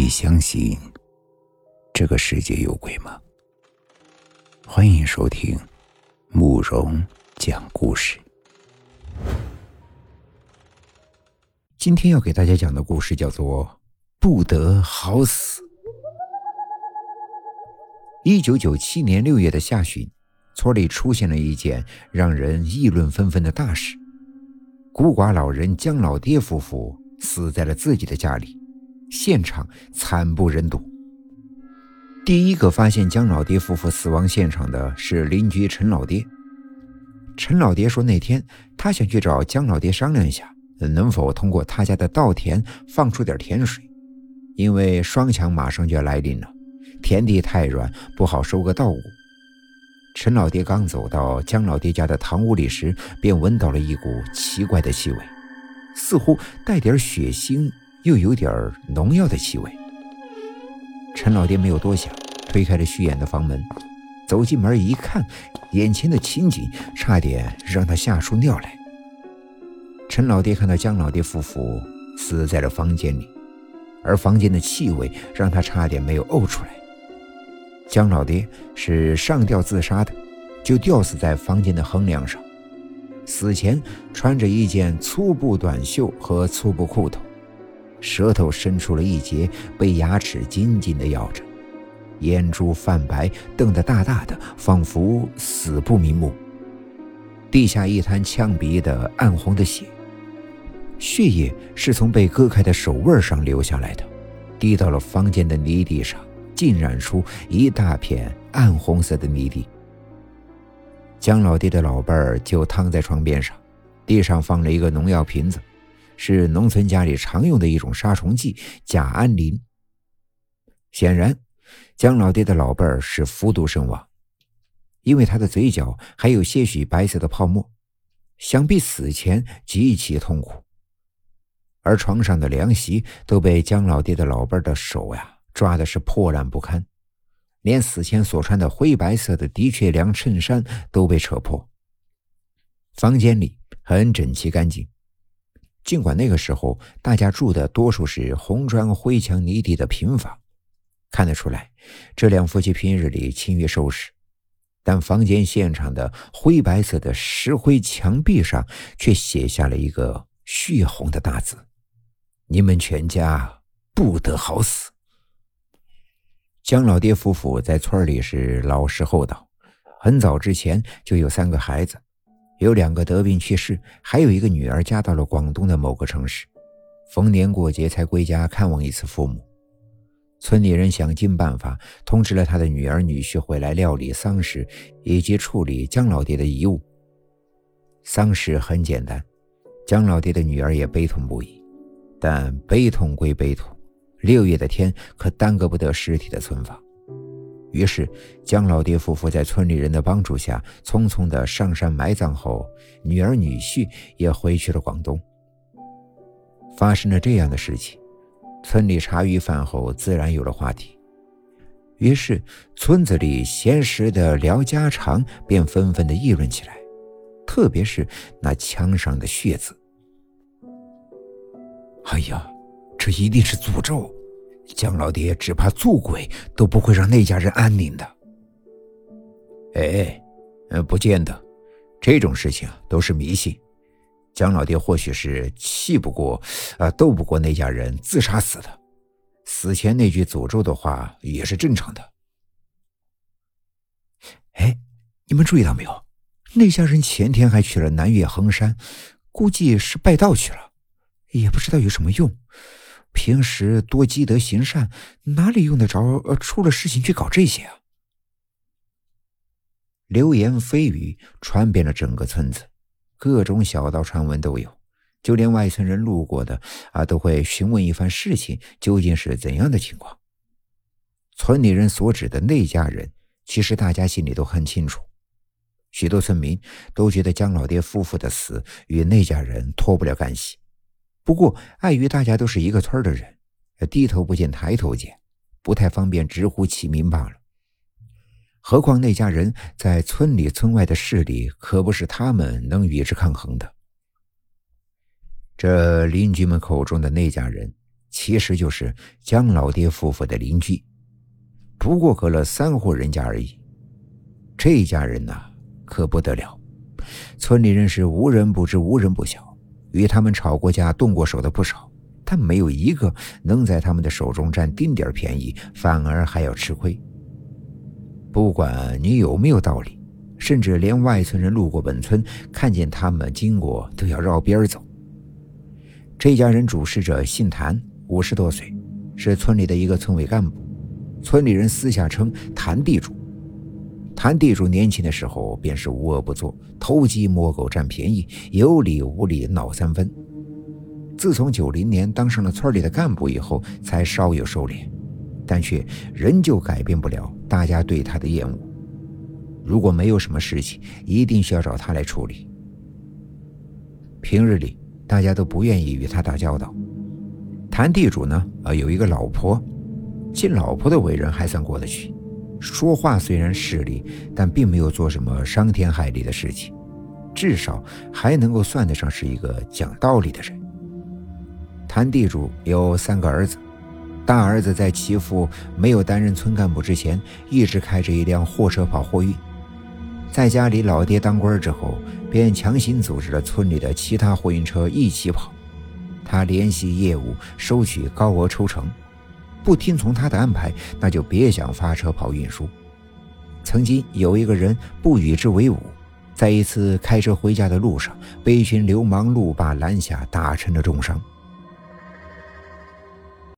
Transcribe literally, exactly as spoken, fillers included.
你相信这个世界有鬼吗？欢迎收听慕容讲故事。今天要给大家讲的故事叫做不得好死。一九九七年六月的下旬，村里出现了一件让人议论纷纷的大事。孤寡老人姜老爹夫妇死在了自己的家里，现场惨不忍睹。第一个发现姜老爹夫妇死亡现场的是邻居陈老爹。陈老爹说，那天他想去找姜老爹商量一下，能否通过他家的稻田放出点甜水，因为霜降马上就要来临了，田地太软，不好收割稻谷。陈老爹刚走到姜老爹家的堂屋里时，便闻到了一股奇怪的气味，似乎带点血腥又有点农药的气味。陈老爹没有多想，推开了虚掩的房门，走进门一看，眼前的情景差点让他吓出尿来。陈老爹看到姜老爹夫妇死在了房间里，而房间的气味让他差点没有呕出来。姜老爹是上吊自杀的，就吊死在房间的横梁上，死前穿着一件粗布短袖和粗布裤头，舌头伸出了一截，被牙齿紧紧地咬着，眼珠泛白，瞪得大大的，仿佛死不瞑目。地下一滩呛鼻的暗红的血，血液是从被割开的手腕上流下来的，滴到了房间的泥地上，浸染出一大片暗红色的泥地。姜老爹的老伴儿就躺在床边上，地上放了一个农药瓶子，是农村家里常用的一种杀虫剂甲氨磷。显然姜老爹的老伴儿是服毒身亡，因为他的嘴角还有些许白色的泡沫，想必死前极其痛苦。而床上的凉席都被姜老爹的老伴儿的手呀抓的是破烂不堪，连死前所穿的灰白色的的确良衬衫都被扯破。房间里很整齐干净，尽管那个时候大家住的多数是红砖灰墙泥地的平房，看得出来这两夫妻平日里勤于收拾，但房间现场的灰白色的石灰墙壁上却写下了一个血红的大字：你们全家不得好死。姜老爹夫妇在村里是老实厚道，很早之前就有三个孩子，有两个得病去世，还有一个女儿嫁到了广东的某个城市，逢年过节才归家看望一次父母。村里人想尽办法通知了他的女儿女婿回来料理丧事以及处理姜老爹的遗物。丧事很简单，姜老爹的女儿也悲痛不已，但悲痛归悲痛，六月的天可耽搁不得尸体的存放。于是姜老爹夫妇在村里人的帮助下匆匆地上山埋葬后，女儿女婿也回去了广东。发生了这样的事情，村里茶余饭后自然有了话题，于是村子里闲时的聊家常便纷纷地议论起来，特别是那墙上的血字。哎呀，这一定是诅咒，姜老爹只怕做鬼都不会让那家人安宁的。哎，不见得，这种事情都是迷信。姜老爹或许是气不过、啊、斗不过那家人自杀死的，死前那句诅咒的话也是正常的。哎，你们注意到没有，那家人前天还去了南岳衡山，估计是拜道去了，也不知道有什么用。平时多积德行善，哪里用得着、呃、出了事情去搞这些啊？流言蜚语传遍了整个村子，各种小道传闻都有，就连外村人路过的啊，都会询问一番事情究竟是怎样的情况。村里人所指的那家人，其实大家心里都很清楚，许多村民都觉得姜老爹夫妇的死与那家人脱不了干系。不过碍于大家都是一个村的人，低头不见抬头见，不太方便直呼其名罢了。何况那家人在村里村外的势力可不是他们能与之抗衡的。这邻居们口中的那家人，其实就是江老爹夫妇的邻居，不过隔了三户人家而已。这家人呢、啊、可不得了，村里人是无人不知无人不晓，与他们吵过架动过手的不少，但没有一个能在他们的手中占丁点便宜，反而还要吃亏。不管你有没有道理，甚至连外村人路过本村看见他们经过都要绕边走。这家人主事者姓谭，五十多岁，是村里的一个村委干部，村里人私下称谭地主。谭地主年轻的时候便是无恶不作，偷鸡摸狗占便宜，有理无理闹三分。自从九零年当上了村里的干部以后，才稍有收敛，但却仍旧改变不了大家对他的厌恶。如果没有什么事情，一定需要找他来处理。平日里大家都不愿意与他打交道。谭地主呢、呃、有一个老婆，其老婆的为人还算过得去，说话虽然势利，但并没有做什么伤天害理的事情，至少还能够算得上是一个讲道理的人。谭地主有三个儿子，大儿子在其父没有担任村干部之前，一直开着一辆货车跑货运。在家里老爹当官之后，便强行组织了村里的其他货运车一起跑。他联系业务，收取高额抽成，不听从他的安排，那就别想发车跑运输。曾经有一个人不与之为伍，在一次开车回家的路上，被一群流氓路霸拦下，打成了重伤。